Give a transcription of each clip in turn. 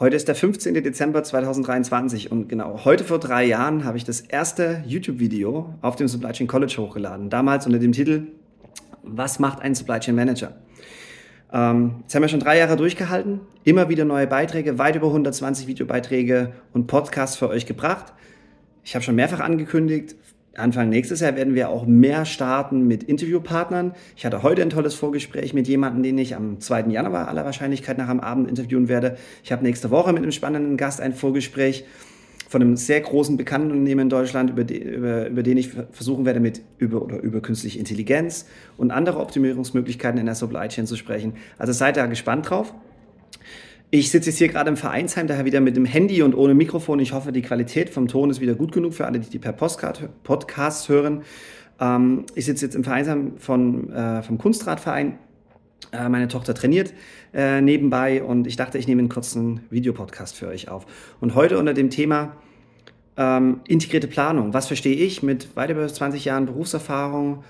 Heute ist der 15. Dezember 2023 und genau heute vor 3 Jahren habe ich das erste YouTube-Video auf dem Supply Chain College hochgeladen. Damals unter dem Titel "Was macht ein Supply Chain Manager?" Jetzt haben wir schon 3 Jahre durchgehalten, immer wieder neue Beiträge, weit über 120 Videobeiträge und Podcasts für euch gebracht. Ich habe schon mehrfach angekündigt, Anfang nächstes Jahr werden wir auch mehr starten mit Interviewpartnern. Ich hatte heute ein tolles Vorgespräch mit jemandem, den ich am 2. Januar aller Wahrscheinlichkeit nach am Abend interviewen werde. Ich habe nächste Woche mit einem spannenden Gast ein Vorgespräch von einem sehr großen bekannten Unternehmen in Deutschland, über den ich versuchen werde, über künstliche Intelligenz und andere Optimierungsmöglichkeiten in der Supply Chain zu sprechen. Also seid da gespannt drauf. Ich sitze jetzt hier gerade im Vereinsheim, daher wieder mit dem Handy und ohne Mikrofon. Ich hoffe, die Qualität vom Ton ist wieder gut genug für alle, die per Podcast hören. Ich sitze jetzt im Vereinsheim vom Kunstradverein. Meine Tochter trainiert nebenbei und ich dachte, ich nehme einen kurzen Videopodcast für euch auf. Und heute unter dem Thema integrierte Planung. Was verstehe ich mit weit über 20 Jahren Berufserfahrung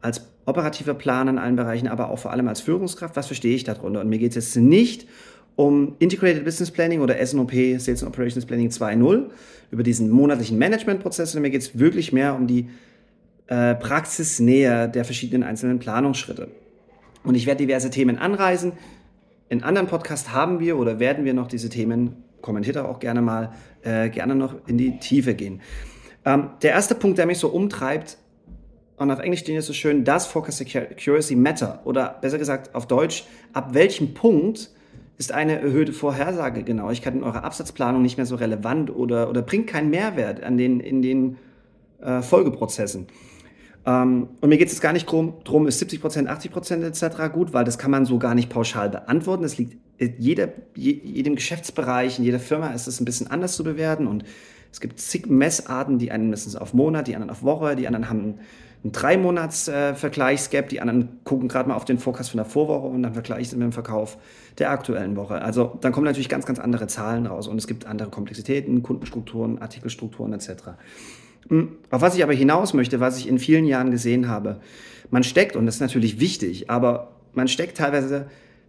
als operativer Planer in allen Bereichen, aber auch vor allem als Führungskraft? Was verstehe ich darunter? Und mir geht es jetzt nicht um Integrated Business Planning oder S&OP, Sales and Operations Planning 2.0, über diesen monatlichen Managementprozess, sondern mir geht es wirklich mehr um die Praxisnähe der verschiedenen einzelnen Planungsschritte. Und ich werde diverse Themen anreißen. In anderen Podcasts haben wir oder werden wir noch diese Themen, kommentiert auch gerne mal, gerne noch in die Tiefe gehen. Der erste Punkt, der mich so umtreibt, und auf Englisch steht es so schön, does Forecast Accuracy matter? Oder besser gesagt auf Deutsch, ab welchem Punkt ist eine erhöhte Vorhersagegenauigkeit in eurer Absatzplanung nicht mehr so relevant oder bringt keinen Mehrwert in den Folgeprozessen? Und mir geht es jetzt gar nicht drum, ist 70%, 80% etc. gut, weil das kann man so gar nicht pauschal beantworten. Das liegt jedem Geschäftsbereich, in jeder Firma ist es ein bisschen anders zu bewerten und es gibt zig Messarten, die einen müssen es auf Monat, die anderen auf Woche, die anderen haben einen 3-Monats-Vergleichsgap, die anderen gucken gerade mal auf den Forecast von der Vorwoche und dann vergleichen sie mit dem Verkauf der aktuellen Woche. Also dann kommen natürlich ganz, ganz andere Zahlen raus und es gibt andere Komplexitäten, Kundenstrukturen, Artikelstrukturen etc. Auf was ich aber hinaus möchte, was ich in vielen Jahren gesehen habe, man steckt, und das ist natürlich wichtig, aber man steckt teilweise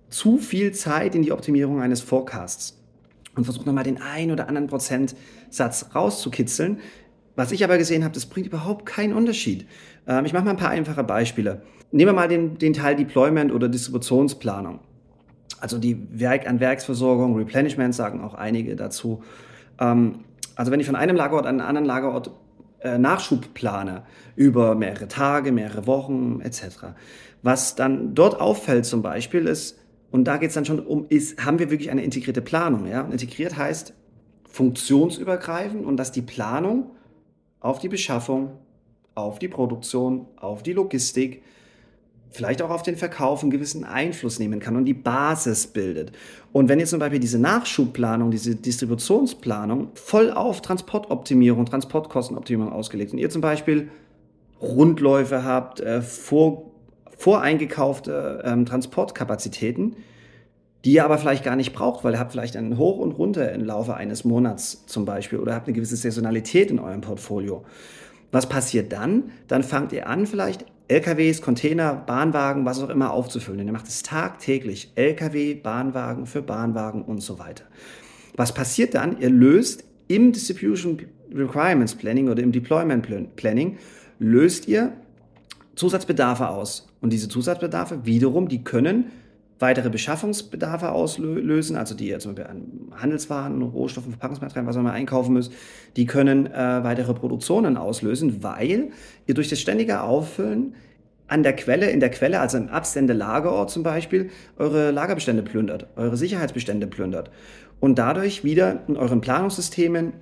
zu viel Zeit in die Optimierung eines Forecasts und versucht nochmal den einen oder anderen Prozentsatz rauszukitzeln. Was ich aber gesehen habe, das bringt überhaupt keinen Unterschied. Ich mache mal ein paar einfache Beispiele. Nehmen wir mal den Teil Deployment oder Distributionsplanung. Also die Werksversorgung, Replenishment sagen auch einige dazu. Also wenn ich von einem Lagerort an einen anderen Lagerort Nachschub plane über mehrere Tage, mehrere Wochen etc. Was dann dort auffällt zum Beispiel ist, und da geht es dann schon um, haben wir wirklich eine integrierte Planung? Ja? Integriert heißt funktionsübergreifend und dass die Planung auf die Beschaffung, auf die Produktion, auf die Logistik, vielleicht auch auf den Verkauf einen gewissen Einfluss nehmen kann und die Basis bildet. Und wenn jetzt zum Beispiel diese Nachschubplanung, diese Distributionsplanung voll auf Transportoptimierung, Transportkostenoptimierung ausgelegt und ihr zum Beispiel Rundläufe habt, voreingekaufte Transportkapazitäten, die ihr aber vielleicht gar nicht braucht, weil ihr habt vielleicht einen Hoch und Runter im Laufe eines Monats zum Beispiel oder habt eine gewisse Saisonalität in eurem Portfolio. Was passiert dann? Dann fangt ihr an, vielleicht LKWs, Container, Bahnwagen, was auch immer aufzufüllen. Denn ihr macht es tagtäglich. LKW, Bahnwagen für Bahnwagen und so weiter. Was passiert dann? Ihr löst im Distribution Requirements Planning oder im Deployment Planning, löst ihr Zusatzbedarfe aus. Und diese Zusatzbedarfe wiederum, die können weitere Beschaffungsbedarfe auslösen, also die ihr zum Beispiel an Handelswaren, Rohstoffen, Verpackungsmaterialien, was ihr mal einkaufen müsst, die können weitere Produktionen auslösen, weil ihr durch das ständige Auffüllen in der Quelle, also im Absendelagerort zum Beispiel, eure Lagerbestände plündert, eure Sicherheitsbestände plündert und dadurch wieder in euren Planungssystemen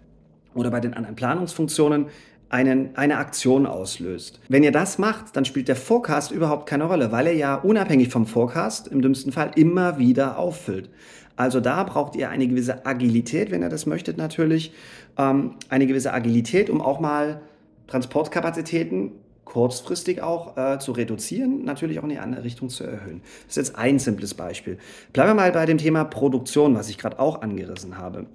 oder bei den anderen Planungsfunktionen eine Aktion auslöst. Wenn ihr das macht, dann spielt der Forecast überhaupt keine Rolle, weil er ja unabhängig vom Forecast im dümmsten Fall immer wieder auffüllt. Also da braucht ihr eine gewisse Agilität, wenn ihr das möchtet natürlich, um auch mal Transportkapazitäten kurzfristig auch zu reduzieren, natürlich auch in die andere Richtung zu erhöhen. Das ist jetzt ein simples Beispiel. Bleiben wir mal bei dem Thema Produktion, was ich gerade auch angerissen habe.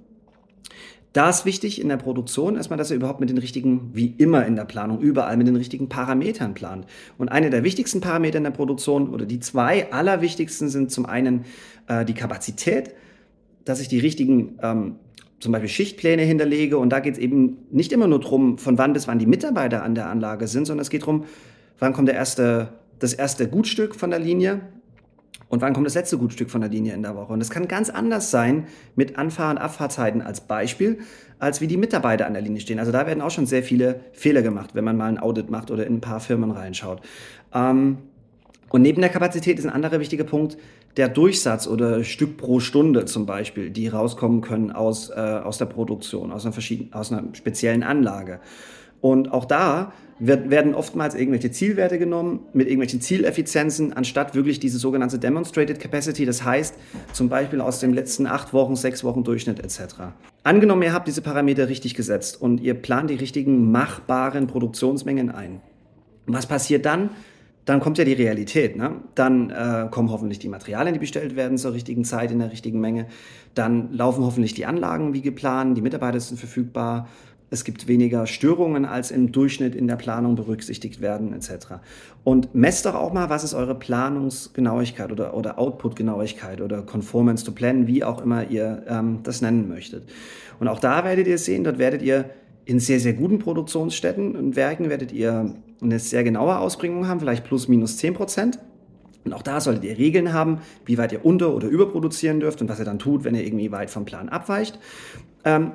Da ist wichtig in der Produktion erstmal, dass ihr überhaupt mit den richtigen, wie immer in der Planung, überall mit den richtigen Parametern plant. Und eine der wichtigsten Parameter in der Produktion oder die zwei allerwichtigsten sind zum einen die Kapazität dass ich die richtigen zum Beispiel Schichtpläne hinterlege. Und da geht es eben nicht immer nur darum, von wann bis wann die Mitarbeiter an der Anlage sind, sondern es geht darum, wann kommt das erste Gutstück von der Linie und wann kommt das letzte Gutstück von der Linie in der Woche. Und das kann ganz anders sein mit Anfahr- und Abfahrzeiten als Beispiel, als wie die Mitarbeiter an der Linie stehen. Also da werden auch schon sehr viele Fehler gemacht, wenn man mal ein Audit macht oder in ein paar Firmen reinschaut. Und neben der Kapazität ist ein anderer wichtiger Punkt der Durchsatz oder Stück pro Stunde zum Beispiel, die rauskommen können aus der Produktion, aus einer speziellen Anlage. Und auch da werden oftmals irgendwelche Zielwerte genommen mit irgendwelchen Zieleffizienzen, anstatt wirklich diese sogenannte Demonstrated Capacity, das heißt zum Beispiel aus den letzten 8 Wochen, 6 Wochen Durchschnitt etc. Angenommen, ihr habt diese Parameter richtig gesetzt und ihr plant die richtigen machbaren Produktionsmengen ein. Was passiert dann? Dann kommt ja die Realität, ne? Dann kommen hoffentlich die Materialien, die bestellt werden, zur richtigen Zeit, in der richtigen Menge. Dann laufen hoffentlich die Anlagen wie geplant, die Mitarbeiter sind verfügbar. Es gibt weniger Störungen, als im Durchschnitt in der Planung berücksichtigt werden etc. Und messt doch auch mal, was ist eure Planungsgenauigkeit oder Outputgenauigkeit oder Conformance to Plan, wie auch immer ihr das nennen möchtet. Und auch da werdet ihr sehen, dort werdet ihr in sehr, sehr guten Produktionsstätten und Werken werdet ihr eine sehr genaue Ausbringung haben, vielleicht plus minus 10%. Und auch da solltet ihr Regeln haben, wie weit ihr unter- oder überproduzieren dürft und was ihr dann tut, wenn ihr irgendwie weit vom Plan abweicht.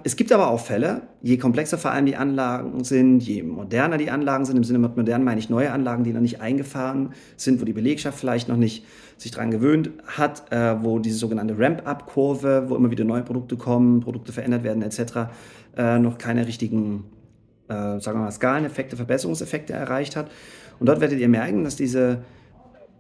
Es gibt aber auch Fälle, je komplexer vor allem die Anlagen sind, je moderner die Anlagen sind, im Sinne mit modern meine ich neue Anlagen, die noch nicht eingefahren sind, wo die Belegschaft vielleicht noch nicht sich dran gewöhnt hat, wo diese sogenannte Ramp-up-Kurve, wo immer wieder neue Produkte kommen, Produkte verändert werden etc., noch keine richtigen sagen wir mal Skaleneffekte, Verbesserungseffekte erreicht hat. Und dort werdet ihr merken, dass diese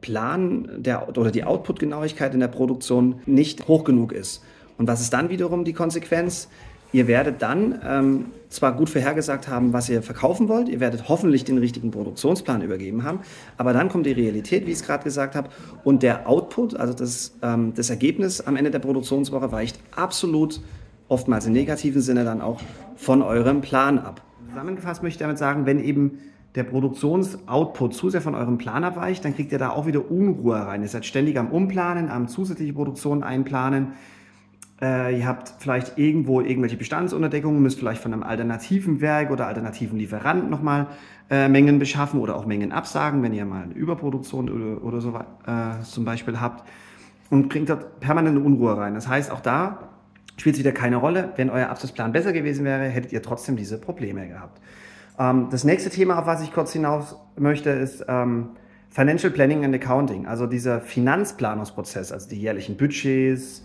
die Output-Genauigkeit in der Produktion nicht hoch genug ist. Und was ist dann wiederum die Konsequenz? Ihr werdet dann zwar gut vorhergesagt haben, was ihr verkaufen wollt, ihr werdet hoffentlich den richtigen Produktionsplan übergeben haben, aber dann kommt die Realität, wie ich es gerade gesagt habe, und der Output, also das Ergebnis am Ende der Produktionswoche, weicht absolut, oftmals im negativen Sinne dann auch, von eurem Plan ab. Zusammengefasst möchte ich damit sagen, wenn eben der Produktionsoutput zu sehr von eurem Plan abweicht, dann kriegt ihr da auch wieder Unruhe rein. Ihr seid ständig am Umplanen, am zusätzliche Produktion einplanen. Ihr habt vielleicht irgendwo irgendwelche Bestandsunterdeckungen, müsst vielleicht von einem alternativen Werk oder alternativen Lieferanten nochmal Mengen beschaffen oder auch Mengen absagen, wenn ihr mal eine Überproduktion oder so zum Beispiel habt, und kriegt dort permanente Unruhe rein. Das heißt, auch da spielt es wieder keine Rolle. Wenn euer Absatzplan besser gewesen wäre, hättet ihr trotzdem diese Probleme gehabt. Das nächste Thema, auf was ich kurz hinaus möchte, ist Financial Planning and Accounting. Also dieser Finanzplanungsprozess, also die jährlichen Budgets,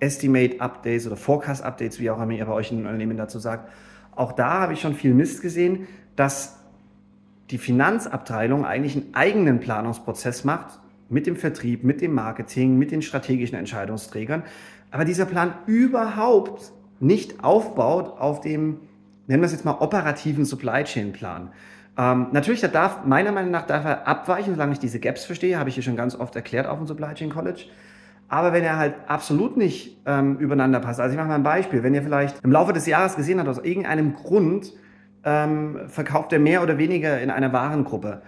Estimate-Updates oder Forecast-Updates, wie auch immer ihr bei euch in den Unternehmen dazu sagt. Auch da habe ich schon viel Mist gesehen, dass die Finanzabteilung eigentlich einen eigenen Planungsprozess macht, mit dem Vertrieb, mit dem Marketing, mit den strategischen Entscheidungsträgern. Aber dieser Plan überhaupt nicht aufbaut auf dem, nennen wir es jetzt mal, operativen Supply Chain Plan. Natürlich, meiner Meinung nach darf er abweichen, solange ich diese Gaps verstehe, habe ich hier schon ganz oft erklärt auf dem Supply Chain College. Aber wenn er halt absolut nicht übereinander passt, also ich mache mal ein Beispiel, wenn ihr vielleicht im Laufe des Jahres gesehen habt, aus irgendeinem Grund verkauft ihr mehr oder weniger in einer Warengruppe,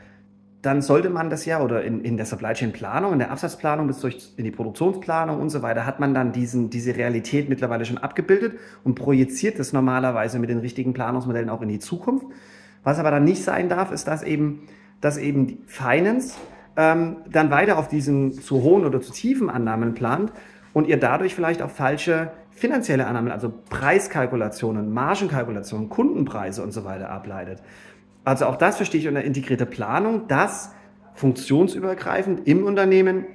dann sollte man das ja, oder in der Supply Chain Planung, in der Absatzplanung bis in die Produktionsplanung und so weiter, hat man dann diese Realität mittlerweile schon abgebildet und projiziert das normalerweise mit den richtigen Planungsmodellen auch in die Zukunft. Was aber dann nicht sein darf, ist, dass eben die Finance dann weiter auf diesen zu hohen oder zu tiefen Annahmen plant und ihr dadurch vielleicht auch falsche finanzielle Annahmen, also Preiskalkulationen, Margenkalkulationen, Kundenpreise und so weiter ableitet. Also auch das verstehe ich unter integrierte Planung, dass funktionsübergreifend im Unternehmen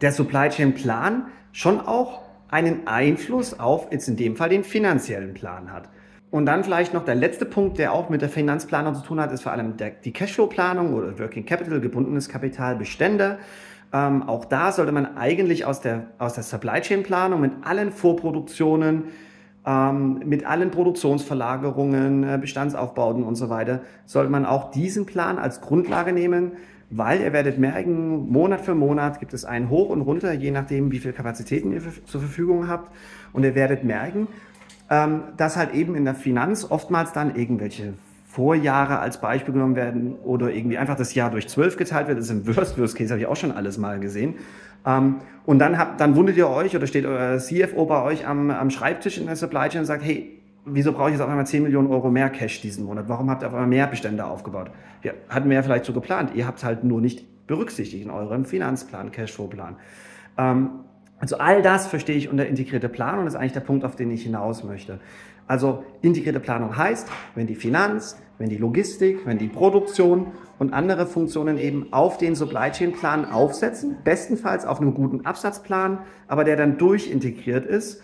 der Supply Chain Plan schon auch einen Einfluss auf, jetzt in dem Fall, den finanziellen Plan hat. Und dann vielleicht noch der letzte Punkt, der auch mit der Finanzplanung zu tun hat, ist vor allem die Cashflow-Planung oder Working Capital, gebundenes Kapital, Bestände. Auch da sollte man eigentlich aus der Supply Chain Planung mit allen Vorproduktionen, mit allen Produktionsverlagerungen, Bestandsaufbauten und so weiter, sollte man auch diesen Plan als Grundlage nehmen, weil ihr werdet merken, Monat für Monat gibt es einen Hoch und Runter, je nachdem, wie viel Kapazitäten ihr zur Verfügung habt. Und ihr werdet merken, dass halt eben in der Finanz oftmals dann irgendwelche Vorjahre als Beispiel genommen werden oder irgendwie einfach das Jahr durch 12 geteilt wird. Das ist im Worst-Case, habe ich auch schon alles mal gesehen. Und dann wundert ihr euch oder steht euer CFO bei euch am Schreibtisch in der Supply Chain und sagt, hey, wieso brauche ich jetzt auf einmal 10 Millionen Euro mehr Cash diesen Monat? Warum habt ihr auf einmal mehr Bestände aufgebaut? Ja, hatten wir ja vielleicht so geplant. Ihr habt es halt nur nicht berücksichtigt in eurem Finanzplan, Cashflow-Plan. Also all das verstehe ich unter integrierte Planung. Das ist eigentlich der Punkt, auf den ich hinaus möchte. Also integrierte Planung heißt, wenn die Finanz, wenn die Logistik, wenn die Produktion und andere Funktionen eben auf den Supply Chain Plan aufsetzen, bestenfalls auf einem guten Absatzplan, aber der dann durchintegriert ist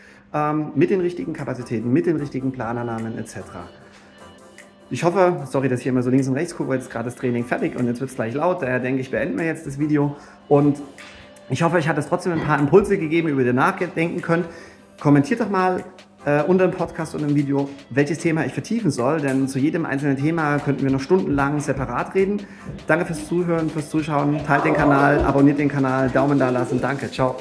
mit den richtigen Kapazitäten, mit den richtigen Planernamen etc. Ich hoffe, sorry, dass ich immer so links und rechts gucke, weil jetzt gerade das Training fertig und jetzt wird es gleich laut, daher denke ich, beenden wir jetzt das Video und ich hoffe, ich habe das trotzdem ein paar Impulse gegeben, über die ihr nachdenken könnt. Kommentiert doch mal unter dem Podcast und im Video, welches Thema ich vertiefen soll, denn zu jedem einzelnen Thema könnten wir noch stundenlang separat reden. Danke fürs Zuhören, fürs Zuschauen, teilt den Kanal, abonniert den Kanal, Daumen da lassen, danke, ciao.